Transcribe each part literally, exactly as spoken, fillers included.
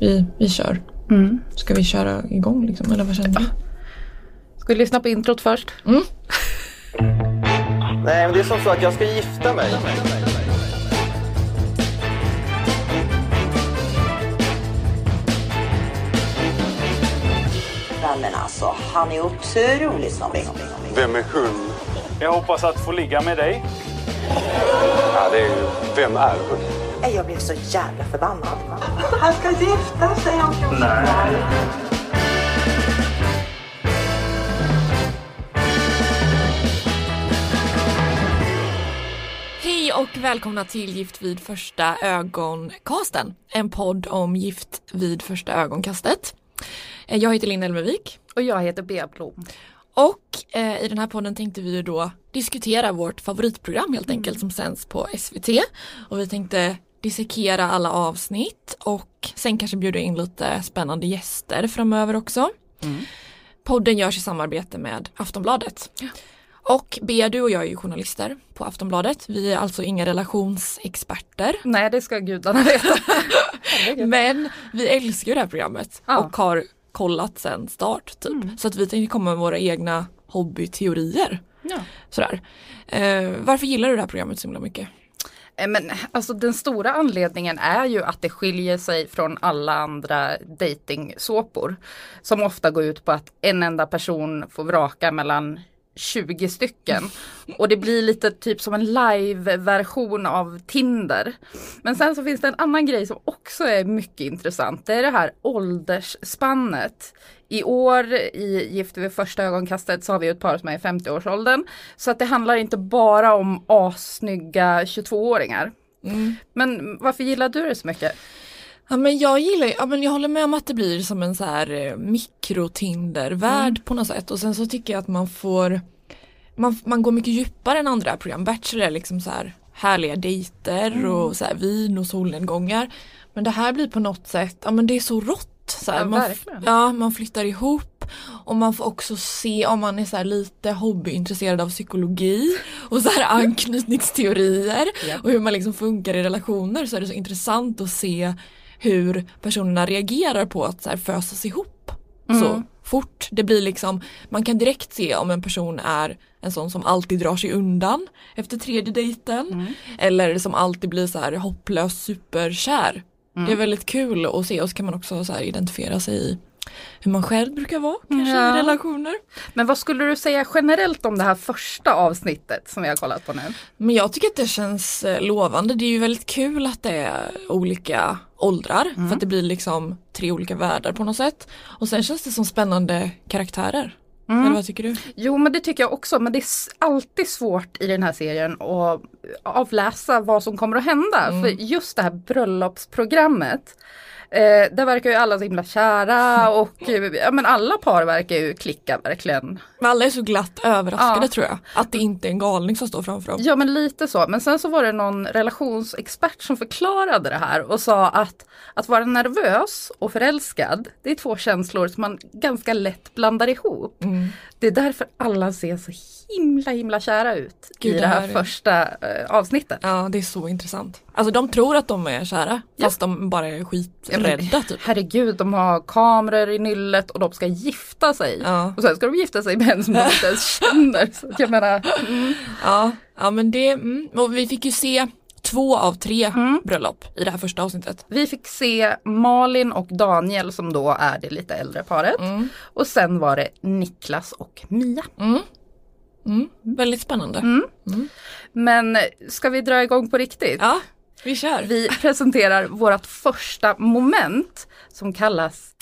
vi, vi kör. Mm. Ska vi köra igång liksom, eller vad känner du? Ja. Ska vi lyssna på introt först? Mm. Nej, men det är som så att jag ska gifta mig. Men alltså, han är otroligt snobbig. Vem är hon? Jag hoppas att få ligga med dig. Ja, det är ju... Vem är hon? Jag blev så jävla förbannad. Han ska gifta sig. Nej. Hej och välkomna till Gift vid första ögonkasten. En podd om gift vid första ögonkastet. Jag heter Linn Elmervik. Och jag heter Bea Blom. Och eh, i den här podden tänkte vi ju då diskutera vårt favoritprogram helt enkelt mm. som sänds på S V T. Och vi tänkte dissekera alla avsnitt och sen kanske bjuda in lite spännande gäster framöver också. Mm. Podden görs i samarbete med Aftonbladet. Ja. Och Bea, du och jag är ju journalister på Aftonbladet. Vi är alltså inga relationsexperter. Nej, det ska gudarna veta. Men vi älskar ju det här programmet ja. och har kollat sen start typ. Mm. Så att vi tänkte komma med våra egna hobbyteorier. Ja. Sådär. Eh, varför gillar du det här programmet så himla mycket? Men, alltså, den stora anledningen är ju att det skiljer sig från alla andra dejtingsåpor som ofta går ut på att en enda person får vraka mellan tjugo stycken. Och det blir lite typ som en live-version av Tinder. Men sen så finns det en annan grej som också är mycket intressant. Det är det här åldersspannet. I år i Gift vid första ögonkastet så har vi ett par som är i femtioårsåldern. Så att det handlar inte bara om assnygga tjugotvååringar. Mm. Men varför gillar du det så mycket? Ja, men jag gillar, ja, men jag håller med om att det blir som en så här mikrotindervärld mm. på något sätt. Och sen så tycker jag att man får, man, man går mycket djupare än andra program. Bachelor är liksom så här härliga dejter mm. och så här vin och solnedgångar. Men det här blir på något sätt, ja men det är så rått. Så här. Ja, man, ja, man flyttar ihop och man får också se om man är så här lite hobbyintresserad av psykologi och så här anknytningsteorier yep. och hur man liksom funkar i relationer, så är det så intressant att se hur personerna reagerar på att så här fösas ihop mm. så fort. Det blir liksom, man kan direkt se om en person är en sån som alltid drar sig undan efter tredje dejten. Mm. Eller som alltid blir så här hopplös, superkär. Mm. Det är väldigt kul att se, och så kan man också så här identifiera sig i hur man själv brukar vara kanske ja. i relationer. Men vad skulle du säga generellt om det här första avsnittet som vi har kollat på nu? Men jag tycker att det känns lovande. Det är ju väldigt kul att det är olika åldrar mm. för att det blir liksom tre olika världar på något sätt. Och sen känns det som spännande karaktärer. Mm. Eller vad tycker du? Jo, men det tycker jag också. Men det är alltid svårt i den här serien att avläsa vad som kommer att hända. Mm. För just det här bröllopsprogrammet, Eh, där verkar ju alla så himla kära och ja, men alla par verkar ju klicka verkligen. Men alla är så glatt överraskade ja. tror jag. Att det inte är en galning som står framför dem. Ja, men lite så. Men sen så var det någon relationsexpert som förklarade det här och sa att att vara nervös och förälskad, det är två känslor som man ganska lätt blandar ihop. Mm. Det är därför alla ser så himla himla kära ut. Gud, i det här, det här är... första eh, avsnittet. Ja, det är så intressant. Alltså de tror att de är kära fast ja. de bara är skit. Rädda, typ. Herregud, de har kameror i nyllet och de ska gifta sig. Ja. Och sen ska de gifta sig med en som de inte ens känner. Så jag menar... Mm. Ja. ja, men det... Mm. Och vi fick ju se två av tre mm. bröllop i det här första avsnittet. Vi fick se Malin och Daniel som då är det lite äldre paret. Mm. Och sen var det Niklas och Mia. Mm. Mm. Väldigt spännande. Mm. Mm. Men ska vi dra igång på riktigt? Ja. Vi kör. Vi presenterar vårt första moment som kallas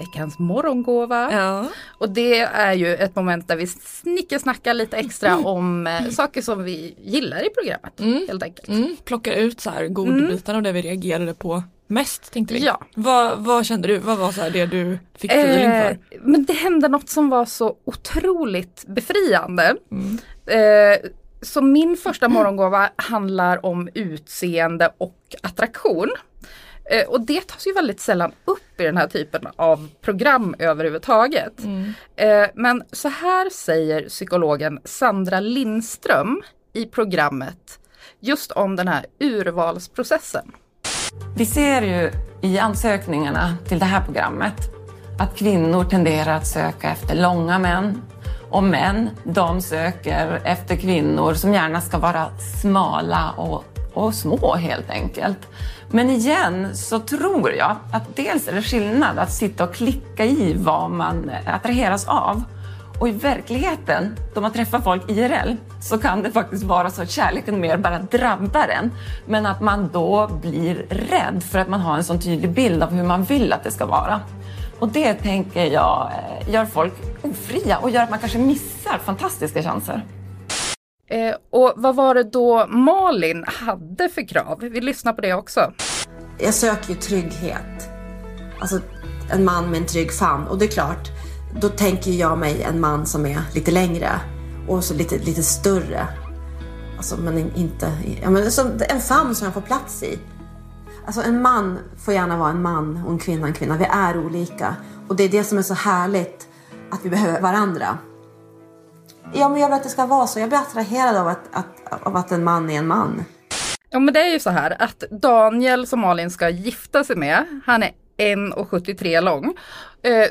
veckans morgongåva. Ja. Och det är ju ett moment där vi snickesnackar lite extra om mm. saker som vi gillar i programmet, mm. helt enkelt. Mm. Plockar ut så här godbitarna mm. och det vi reagerade på mest, tänkte vi. Ja. Vad, vad kände du? Vad var så här det du fick feeling för? Eh, men det hände något som var så otroligt befriande. Mm. Eh, Så min första morgongåva handlar om utseende och attraktion. Eh, och det tas ju väldigt sällan upp i den här typen av program överhuvudtaget. Mm. Eh, men så här säger psykologen Sandra Lindström i programmet just om den här urvalsprocessen. Vi ser ju i ansökningarna till det här programmet att kvinnor tenderar att söka efter långa män. Och män, de söker efter kvinnor som gärna ska vara smala och, och små helt enkelt. Men igen så tror jag att dels är det skillnad att sitta och klicka i vad man attraheras av. Och i verkligheten, då man träffar folk I R L, så kan det faktiskt vara så att kärleken mer bara drabbar en. Men att man då blir rädd för att man har en sån tydlig bild av hur man vill att det ska vara. Och det tänker jag gör folk ofria och gör att man kanske missar fantastiska chanser. Eh, och vad var det då Malin hade för krav? Vi lyssnar på det också. Jag söker ju trygghet. Alltså en man med en trygg famn. Och det är klart, då tänker jag mig en man som är lite längre. Och så lite, lite större. Alltså men inte... Ja, men som en famn som jag får plats i. Alltså en man får gärna vara en man och en kvinna en kvinna. Vi är olika. Och det är det som är så härligt, att vi behöver varandra. Ja, men jag vill att det ska vara så. Jag blir attraherad av att, att, av att en man är en man. Ja, men det är ju så här att Daniel som Malin ska gifta sig med, han är en komma sjuttiotre lång.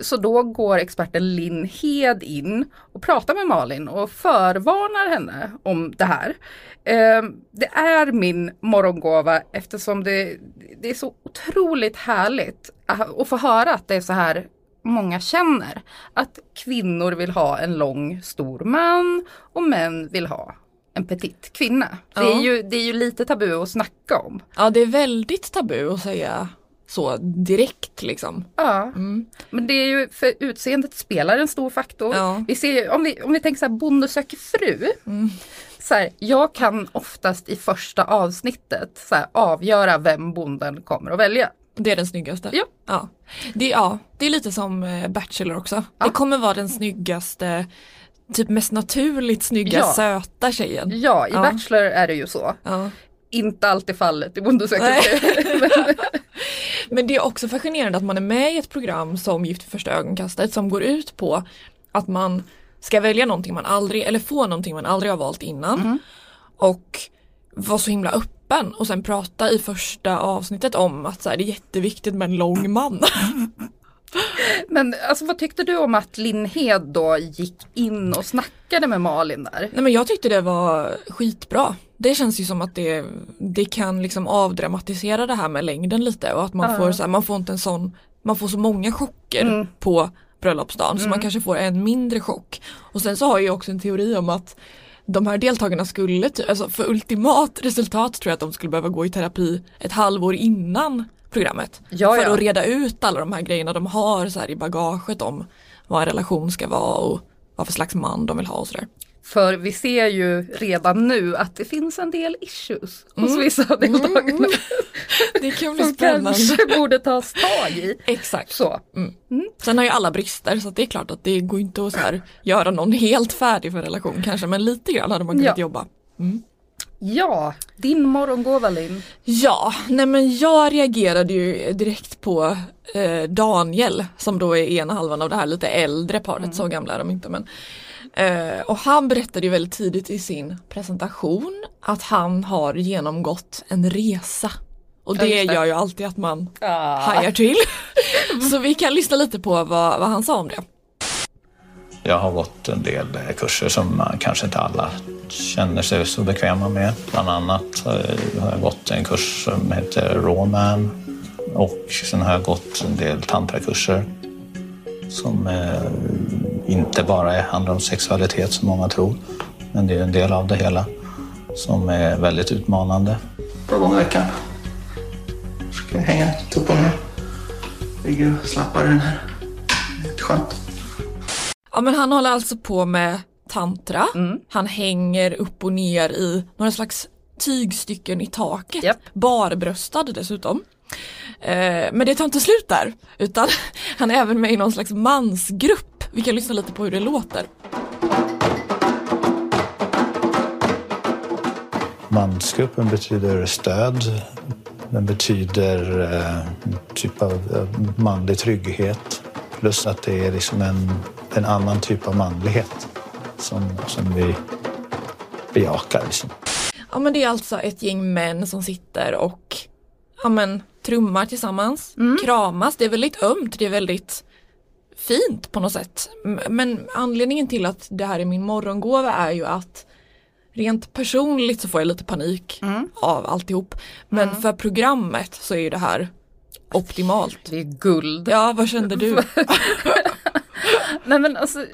Så då går experten Linhed in och pratar med Malin och förvarnar henne om det här. Det är min morgongåva eftersom det, det är så otroligt härligt att få höra att det är så här många känner. Att kvinnor vill ha en lång, stor man och män vill ha en petit kvinna. Ja. Det är ju, det är ju lite tabu att snacka om. Ja, det är väldigt tabu att säga så direkt liksom. Ja, mm. Men det är ju, för utseendet spelar en stor faktor. Ja. Vi ser ju, om vi, om vi tänker så här, bonde söker fru. Mm. Så här, jag kan oftast i första avsnittet så här, avgöra vem bonden kommer att välja. Det är den snyggaste. Ja. Ja. Det, ja, det är lite som Bachelor också. Ja. Det kommer vara den snyggaste, typ mest naturligt snygga, ja, söta tjejen. Ja, i ja. Bachelor är det ju så. Ja. Inte alltid fallet i bonde söker fru. Men det är också fascinerande att man är med i ett program som Gift vid första ögonkastet som går ut på att man ska välja någonting man aldrig, eller få någonting man aldrig har valt innan. Mm. Och vara så himla öppen och sen prata i första avsnittet om att så här, det är jätteviktigt med en lång man. Men alltså, vad tyckte du om att Linhed då gick in och snackade med Malin där? Nej, men jag tyckte det var skitbra. Det känns ju som att det, det kan liksom avdramatisera det här med längden lite. Och att man, ja, får, så här, man får inte en sån, man får så många chocker mm. på bröllopsdagen. Mm. Så man kanske får en mindre chock. Och sen så har jag också en teori om att de här deltagarna skulle, alltså för ultimat resultat tror jag att de skulle behöva gå i terapi ett halvår innan programmet. Ja, för ja. att reda ut alla de här grejerna de har så här i bagaget om vad en relation ska vara och vad för slags man de vill ha och sådär. För vi ser ju redan nu att det finns en del issues mm. hos vissa deltagare. Mm. Det kan bli spännande. Som kanske borde tas tag i. Exakt. Så. Mm. Mm. Sen har ju alla brister så att det är klart att det går inte att så här göra någon helt färdig för relation kanske. Men lite grann hade man kunnat ja. jobba. Mm. Ja, din morgongåva, Linn. Ja, nej men jag reagerade ju direkt på eh, Daniel som då är ena halvan av det här lite äldre paret, mm. så gamla är de inte men... Uh, och han berättade ju väldigt tidigt i sin presentation att han har genomgått en resa. Och det gör ju alltid att man ah. hajar till. Så vi kan lyssna lite på vad, vad han sa om det. Jag har gått en del kurser som kanske inte alla känner sig så bekväma med. Bland annat har jag gått en kurs som heter Rawman. Och sen har jag gått en del tantrakurser som... Eh, Inte bara handlar om sexualitet som många tror, men det är en del av det hela som är väldigt utmanande. Bra gång i veckan. Ska jag hänga upp på mig. Ligger och slappar den här. Helt skönt. Ja, men han håller alltså på med tantra. Mm. Han hänger upp och ner i några slags tygstycken i taket. Yep. Barbröstad dessutom. Eh, men det tar inte slut där, utan han är även med i någon slags mansgrupp. Vi kan lyssna lite på hur det låter. Mansgruppen betyder stöd. Den betyder eh, typ av manlig trygghet. Plus att det är liksom en, en annan typ av manlighet som, som vi bejakar. Liksom. Ja, men det är alltså ett gäng män som sitter och ja, men, trummar tillsammans, mm. kramas. Det är väldigt ömt, det är väldigt fint på något sätt. Men anledningen till att det här är min morgongåva är ju att rent personligt så får jag lite panik mm. av alltihop. Men mm. för programmet så är ju det här optimalt. Det är guld. Ja, vad kände du? Nej, men alltså,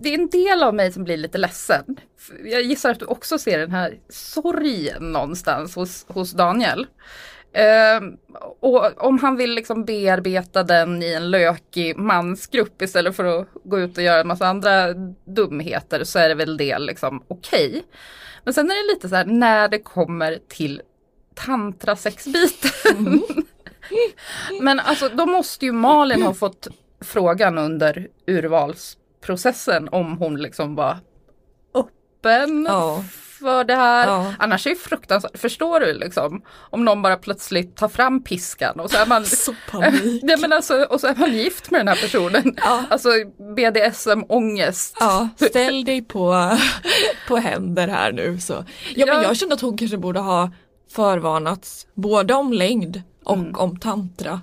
det är en del av mig som blir lite ledsen. Jag gissar att du också ser den här sorgen någonstans hos, hos Daniel. Uh, och om han vill liksom bearbeta den i en lökig mansgrupp istället för att gå ut och göra en massa andra dumheter, så är det väl det liksom okej. Okay. Men sen är det lite så här, när det kommer till tantrasexbiten. Mm. Men alltså, då måste ju Malin ha fått frågan under urvalsprocessen om hon liksom var öppen oh. för det här. Ja. Annars är det fruktansvärt. Förstår du liksom? Om någon bara plötsligt tar fram piskan och så är man så panik. Nej, men alltså, och så är man gift med den här personen. Ja. Alltså B D S M-ångest. Ja, ställ dig på, på händer här nu. Så. Ja, men jag kände att hon kanske borde ha förvarnats både om längd och mm. om tantra.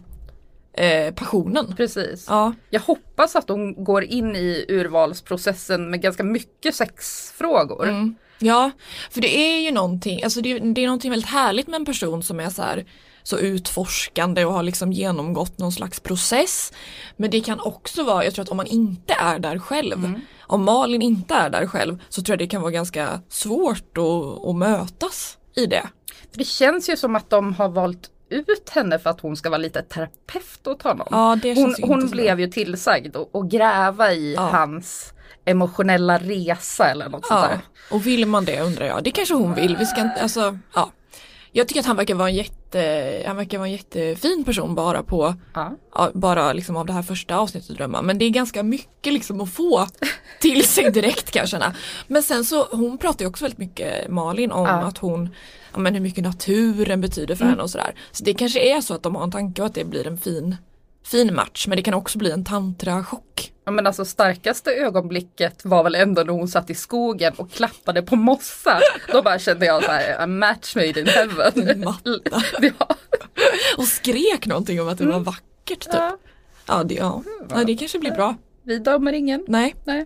Eh, passionen. Precis. Ja. Jag hoppas att hon går in i urvalsprocessen med ganska mycket sexfrågor. Mm. Ja, för det är ju någonting, alltså det, det är någonting väldigt härligt med en person som är så här, så utforskande och har liksom genomgått någon slags process. Men det kan också vara, jag tror att om man inte är där själv, mm. om Malin inte är där själv, så tror jag det kan vara ganska svårt att, att mötas i det. För det känns ju som att de har valt ut henne för att hon ska vara lite terapeut åt honom. Ja, det känns hon hon blev ju tillsagd och, och gräva i ja. hans emotionella resa eller något ja. sånt där. Och vill man det, undrar jag. Det kanske hon vill. Vi ska inte, alltså, ja. Jag tycker att han verkar vara en jätte, han verkar vara en jättefin person bara på ja. Ja, bara liksom av det här första avsnittet drömma. Men det är ganska mycket liksom att få till sig direkt kanske. Men sen så hon pratar ju också väldigt mycket, Malin, om ja. att hon ja, men hur mycket naturen betyder för mm. henne och sådär. Så det kanske är så att de har en tanke och att det blir en fin fin match, men det kan också bli en tantrachock. Ja, men alltså starkaste ögonblicket var väl ändå när hon satt i skogen och klappade på mossa. Då bara kände jag så här, a match made in heaven. Matta. Ja. Och skrek någonting om att det var vackert typ. Ja, ja, det, ja. Ja, det kanske blir bra. Vi dömer ingen. Nej. Nej.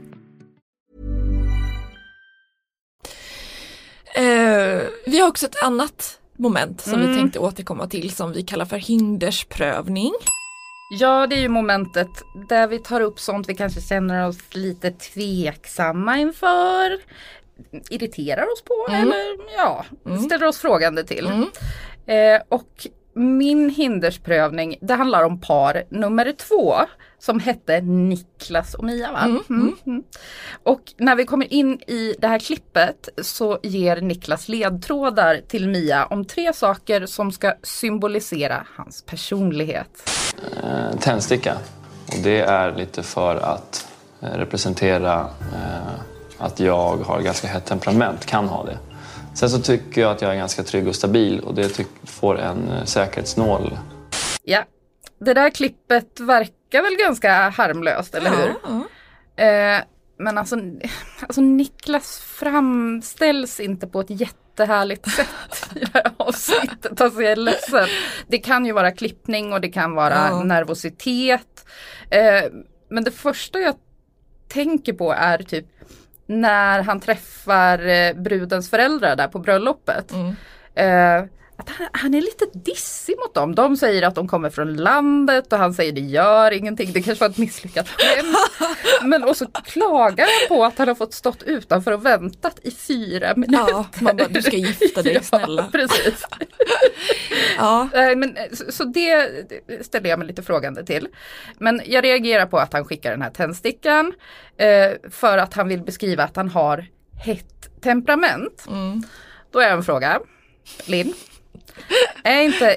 Uh, vi har också ett annat moment som mm. vi tänkte återkomma till, som vi kallar för hindersprövning. Ja, det är ju momentet där vi tar upp sånt vi kanske känner oss lite tveksamma inför, irriterar oss på mm. eller ja, mm. ställer oss frågande till. Mm. Uh, och min hindersprövning, det handlar om par nummer två som hette Niklas och Mia, va? Mm, mm. Mm. Och när vi kommer in i det här klippet så ger Niklas ledtrådar till Mia om tre saker som ska symbolisera hans personlighet. Eh, tändsticka. Och det är lite för att representera eh, att jag har ganska hett temperament, kan ha det. Sen så tycker jag att jag är ganska trygg och stabil, och det ty- får en säkerhetsnål. Ja, det där klippet verkar väl ganska harmlöst, eller hur? Ja. Eh, men alltså, alltså Niklas framställs inte på ett jättehärligt sätt i det här avsnittet. Alltså jag är ledsen. Det kan ju vara klippning och det kan vara ja. nervositet. Eh, men det första jag tänker på är typ när han träffar brudens föräldrar där på bröllopet. Mm. Eh, att han, han är lite dissig mot dem. De säger att de kommer från landet och han säger det gör ingenting. Det kanske var ett misslyckat skämt. Men och så klagar han på att han har fått stått utanför och väntat i fyra minuter. Ja, man bara, du ska gifta dig, snälla. Ja, precis. Ja. Eh, men, så, så det ställer jag mig lite frågande till. Men jag reagerar på att han skickar den här tändstickan eh, för att han vill beskriva att han har hett temperament. Mm. Då är en fråga, Linn. Är inte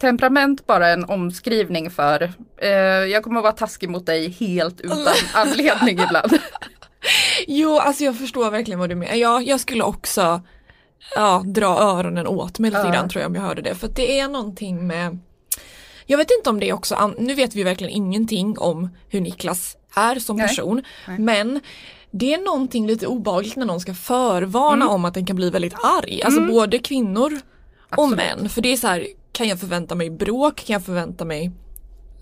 temperament bara en omskrivning för eh, jag kommer att vara taskig mot dig helt utan anledning ibland? Jo, alltså jag förstår verkligen vad du menar. Jag, jag skulle också ja, dra öronen åt mig lite ja. grann, tror jag, om jag hörde det. För att det är någonting med... Jag vet inte om det är också... An... Nu vet vi verkligen ingenting om hur Niklas är som Nej. person. Nej. Men... Det är någonting lite obehagligt när någon ska förvarna mm. om att den kan bli väldigt arg. Alltså mm. både kvinnor och Absolut. män. För det är så här, kan jag förvänta mig bråk? Kan jag förvänta mig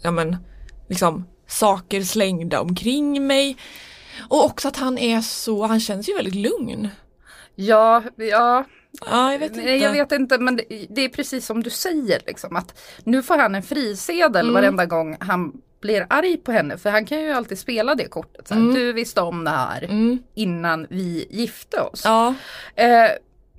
ja men, liksom, saker slängda omkring mig? Och också att han är så, han känns ju väldigt lugn. Ja, ja. Ah, jag, vet inte. jag vet inte, men det är precis som du säger. Liksom, att nu får han en frisedel mm. varenda gång han blir arg på henne. För han kan ju alltid spela det kortet. Mm. Du visste om det här mm. innan vi gifte oss. Ja. Eh,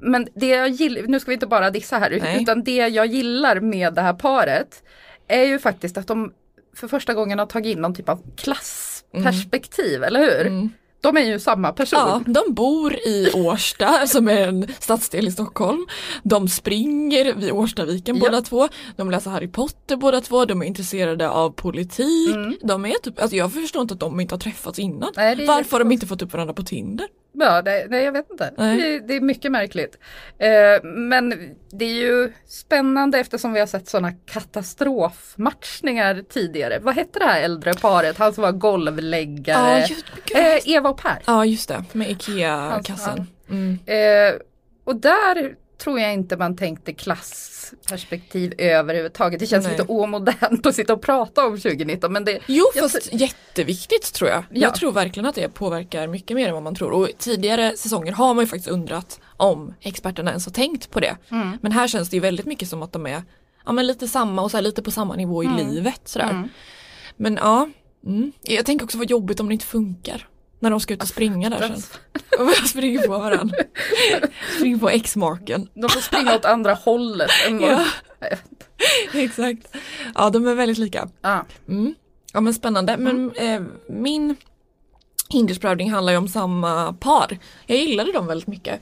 men det jag gillar, nu ska vi inte bara dissa här, Nej. utan det jag gillar med det här paret är ju faktiskt att de för första gången har tagit in någon typ av klassperspektiv, mm. eller hur? Mm. De är ju samma person. Ja, de bor i Årsta, som är en stadsdel i Stockholm. De springer vid Årstaviken ja. båda två. De läser Harry Potter båda två. De är intresserade av politik. Mm. De är typ, alltså jag förstår inte att de inte har träffats innan. Nej, det är Varför har de inte fått upp varandra på Tinder? Ja, det, nej, jag vet inte. Det, det är mycket märkligt. Eh, men det är ju spännande eftersom vi har sett sådana katastrofmatchningar tidigare. Vad hette det här äldre paret? Han som var golvläggare. Ah, just, eh, Eva och Per. Ja, ah, just det. Med IKEA-kassan. Mm. Eh, och där tror jag inte man tänkte klassperspektiv överhuvudtaget. Det känns Nej. lite omodernt att sitta och prata om tjugonitton. Men det, jo, jag... fast jätteviktigt tror jag. Ja. Jag tror verkligen att det påverkar mycket mer än vad man tror. Och tidigare säsonger har man ju faktiskt undrat om experterna ens har tänkt på det. Mm. Men här känns det ju väldigt mycket som att de är ja, men lite samma och så här, lite på samma nivå i mm. livet. Sådär. Mm. Men ja, mm. jag tänker också vad jobbigt om det inte funkar. När de ska ut och springa där sen. Och börjar springa på varandra. Springer på X-marken. De får springa åt andra hållet. Än ja. Exakt. Ja, de är väldigt lika. Ah. Mm. Ja, men spännande. Men mm. eh, min hindersprövning handlar ju om samma par. Jag gillade dem väldigt mycket.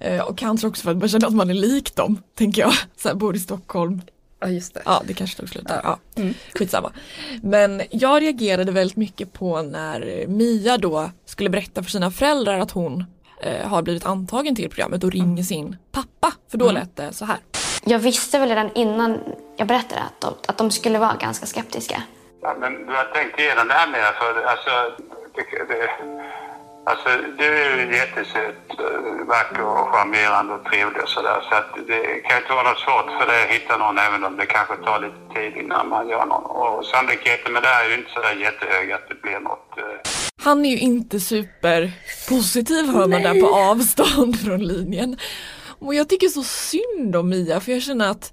Eh, och kanske också för att man känner att man är lik dem, tänker jag. Så här, bor i Stockholm. Ja, just det. Ja, det kanske tog slut. Ja. Ja. Mm. Skitsamma. Men jag reagerade väldigt mycket på när Mia då skulle berätta för sina föräldrar att hon eh, har blivit antagen till programmet och ringer mm. sin pappa. För då mm. lät det så här. Jag visste väl redan innan jag berättade att de, att de skulle vara ganska skeptiska. Ja, men jag tänkte igenom det här med för alltså, det, det, alltså du är ju jättesöt, vacker och charmerande och trevlig och sådär. Så att det kan inte vara något svårt för dig att hitta någon även om det kanske tar lite tid innan man gör någon. Och sannolikheten med det här är ju inte sådär jättehög att det blir något... Eh. Han är ju inte superpositiv, hör man där på avstånd från linjen. Och jag tycker så synd om Mia, för jag känner att...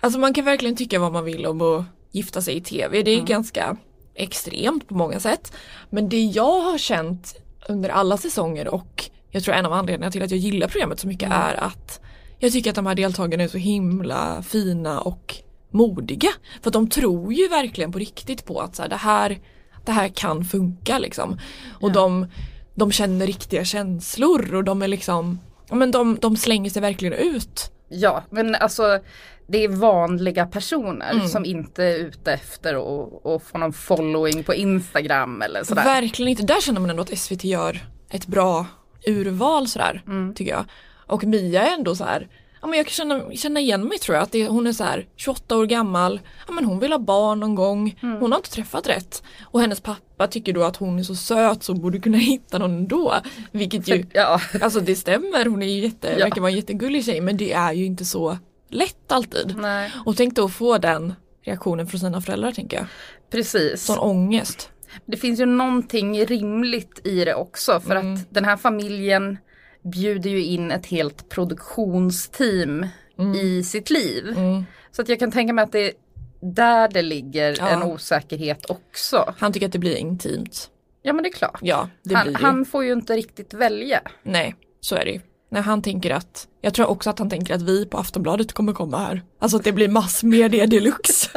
Alltså man kan verkligen tycka vad man vill om att gifta sig i tv. Det är mm. ganska extremt på många sätt. Men det jag har känt... under alla säsonger, och jag tror en av anledningarna till att jag gillar programmet så mycket mm. är att jag tycker att de här deltagarna är så himla fina och modiga. För att de tror ju verkligen på riktigt på att så här, det, här, det här kan funka liksom. Och ja. de, de känner riktiga känslor och de är liksom, men de, de slänger sig verkligen ut. Ja, men alltså det är vanliga personer mm. som inte är ute efter och, och får någon following på Instagram eller sådär. Verkligen inte. Där känner man ändå att S V T gör ett bra urval sådär, mm. tycker jag. Och Mia är ändå så här, ja men jag kan känna, känna igen mig tror jag, att det, hon är så här tjugoåtta år gammal, ja men hon vill ha barn någon gång, mm. hon har inte träffat rätt. Och hennes pappa tycker då att hon är så söt så borde kunna hitta någon då. Vilket ju, ja. alltså det stämmer, hon är ju jätte, ja. verkar vara en jättegullig tjej, men det är ju inte så lätt alltid. Nej. Och tänk då få den reaktionen från sina föräldrar, tänker jag. Precis. Sån ångest. Det finns ju någonting rimligt i det också, för mm. att den här familjen bjuder ju in ett helt produktionsteam mm. i sitt liv. Mm. Så att jag kan tänka mig att det är där det ligger ja. en osäkerhet också. Han tycker att det blir intimt. Ja, men det är klart. Ja, det han, blir ju. Han får ju inte riktigt välja. Nej, så är det ju. När han tänker att, jag tror också att han tänker att vi på Aftonbladet kommer komma här. Alltså att det blir massmedia deluxe.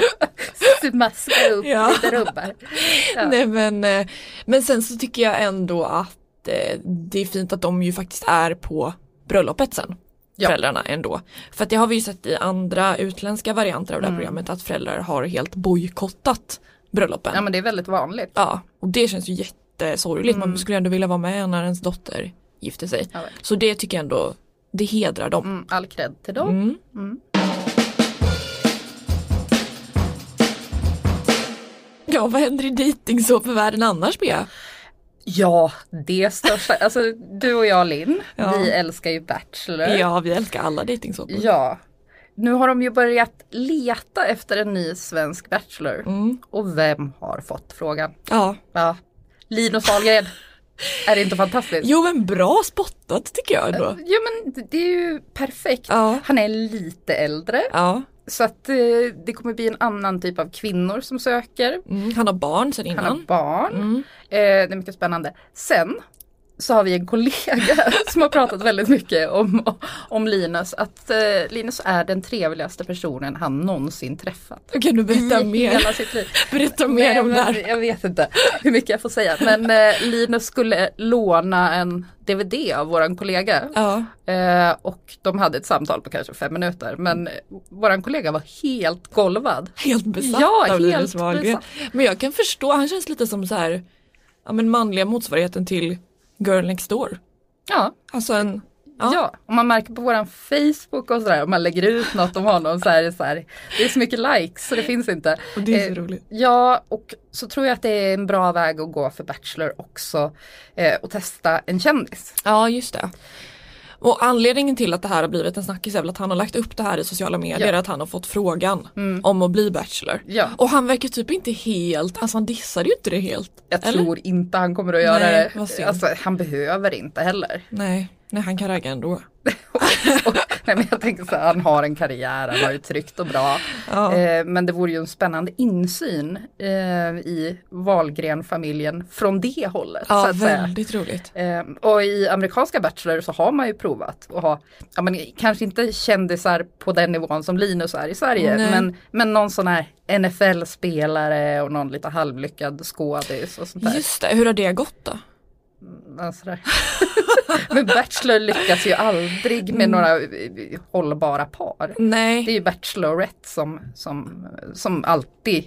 Maska upp ja. lite rubbar. Ja. Nej, men, men sen så tycker jag ändå att det är fint att de ju faktiskt är på bröllopet sen. ja. föräldrarna ändå. För att det har vi ju sett i andra utländska varianter av det här mm. programmet, att föräldrar har helt bojkottat bröllopen. Ja, men det är väldigt vanligt. Ja, och det känns ju jättesorgligt. Mm. Man skulle ändå vilja vara med när ens dotter gifter sig. Ja, så det tycker jag ändå, det hedrar dem. Mm, all cred till dem. Mm. Mm. Ja, vad händer i dating så för världen annars, Bea? Ja, det största. Alltså, du och jag, Linn, ja. vi älskar ju Bachelor. Ja, vi älskar alla dejtingsoppor. Ja. Nu har de ju börjat leta efter en ny svensk Bachelor. Mm. Och vem har fått frågan? Ja. ja. Linus Wahlgren. Är det inte fantastiskt? Jo, men bra spottat tycker jag ändå. Ja, men det är ju perfekt. Ja. Han är lite äldre. Ja. Så att eh, det kommer bli en annan typ av kvinnor som söker. Mm, han har barn sen innan. Han har barn. Mm. Eh, det är mycket spännande. Sen så har vi en kollega som har pratat väldigt mycket om, om Linus. Att eh, Linus är den trevligaste personen han någonsin träffat. Kan du berätta I mer? Hela sitt liv. Berätta mer om det här. Jag vet inte hur mycket jag får säga. Men eh, Linus skulle låna en D V D av våran kollega. Ja. Eh, och de hade ett samtal på kanske fem minuter. Men våran kollega var helt golvad. Helt besatt ja, av Linus Wahlgren. Men jag kan förstå, han känns lite som så här, ja, men manliga motsvarigheten till Girl Next Door. Ja. Alltså en... Ja. ja, och man märker på våran Facebook och sådär, om man lägger ut något om honom så är det så här, det är så mycket likes så det finns inte. Och det är så eh, roligt. Ja, och så tror jag att det är en bra väg att gå för Bachelor också, eh, och testa en kändis. Ja, just det. Och anledningen till att det här har blivit en snackis är väl att han har lagt upp det här i sociala medier, ja. att han har fått frågan mm. om att bli Bachelor. Ja. Och han verkar typ inte helt, alltså han dissar ju inte det helt. Jag eller? tror inte han kommer att göra Nej, det. Alltså, han behöver inte heller. Nej, Nej han kan ragga ändå. och, och, nej, men jag tänker så här, han har en karriär, han har ju tryggt och bra. Ja. Eh, men det vore ju en spännande insyn eh, i Wahlgren-familjen från det hållet. Ja, så att väldigt säga. roligt. Eh, och i amerikanska Bachelor så har man ju provat att ha, ja, men kanske inte kändisar på den nivån som Linus är i Sverige, men, men någon sån här N F L-spelare och någon lite halvlyckad skådis och sånt där. Just det, hur har det gått då? Alltså men Bachelor lyckas ju aldrig med några hållbara par. Nej. Det är ju Bachelorette som, som, som alltid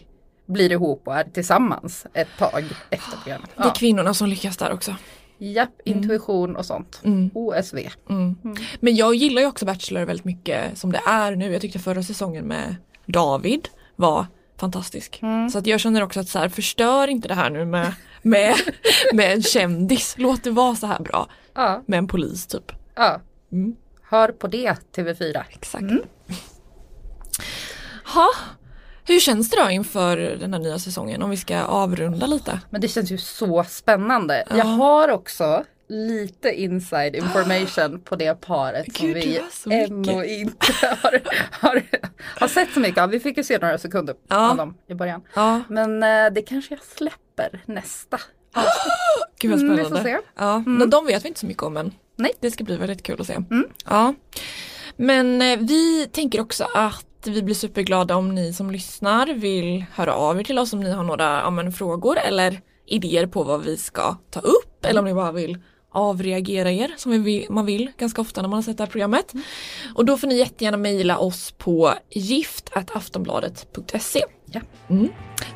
blir ihop och är tillsammans ett tag efter programmet. Ja. Det är kvinnorna som lyckas där också. Japp, intuition mm. och sånt. Mm. O S V. Mm. Mm. Men jag gillar ju också Bachelor väldigt mycket som det är nu. Jag tyckte förra säsongen med David var fantastisk. Mm. Så att jag känner också att så här, förstör inte det här nu med, med, med en kändis. Låt det vara så här bra. Ja. Med en polis typ. Ja. Mm. Hör på det, T V fyra. Exakt. Mm. Ha. Hur känns det då inför den här nya säsongen om vi ska avrunda lite? Men det känns ju så spännande. Ja. Jag har också lite inside information på det paret. Gud, som vi ändå inte har, har, har sett så mycket av. Vi fick ju se några sekunder ja. av dem i början. Ja. Men eh, det kanske jag släpper nästa. Oh, gud vad spännande. Mm, vi får se. Ja. Mm. Men de vet vi inte så mycket om än. Nej. Det ska bli väldigt kul att se. Mm. Ja. Men eh, vi tänker också att vi blir superglada om ni som lyssnar vill höra av er till oss om ni har några ja, men, frågor eller idéer på vad vi ska ta upp. Mm. Eller om ni bara vill avreagera er som vi, man vill ganska ofta när man har sett det här programmet. Mm. Och då får ni jättegärna mejla oss på gift at aftonbladet punkt se. Ja. Mm.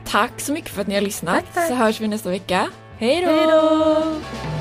Tack så mycket för att ni har lyssnat. Tack, tack. Så hörs vi nästa vecka. Hej då!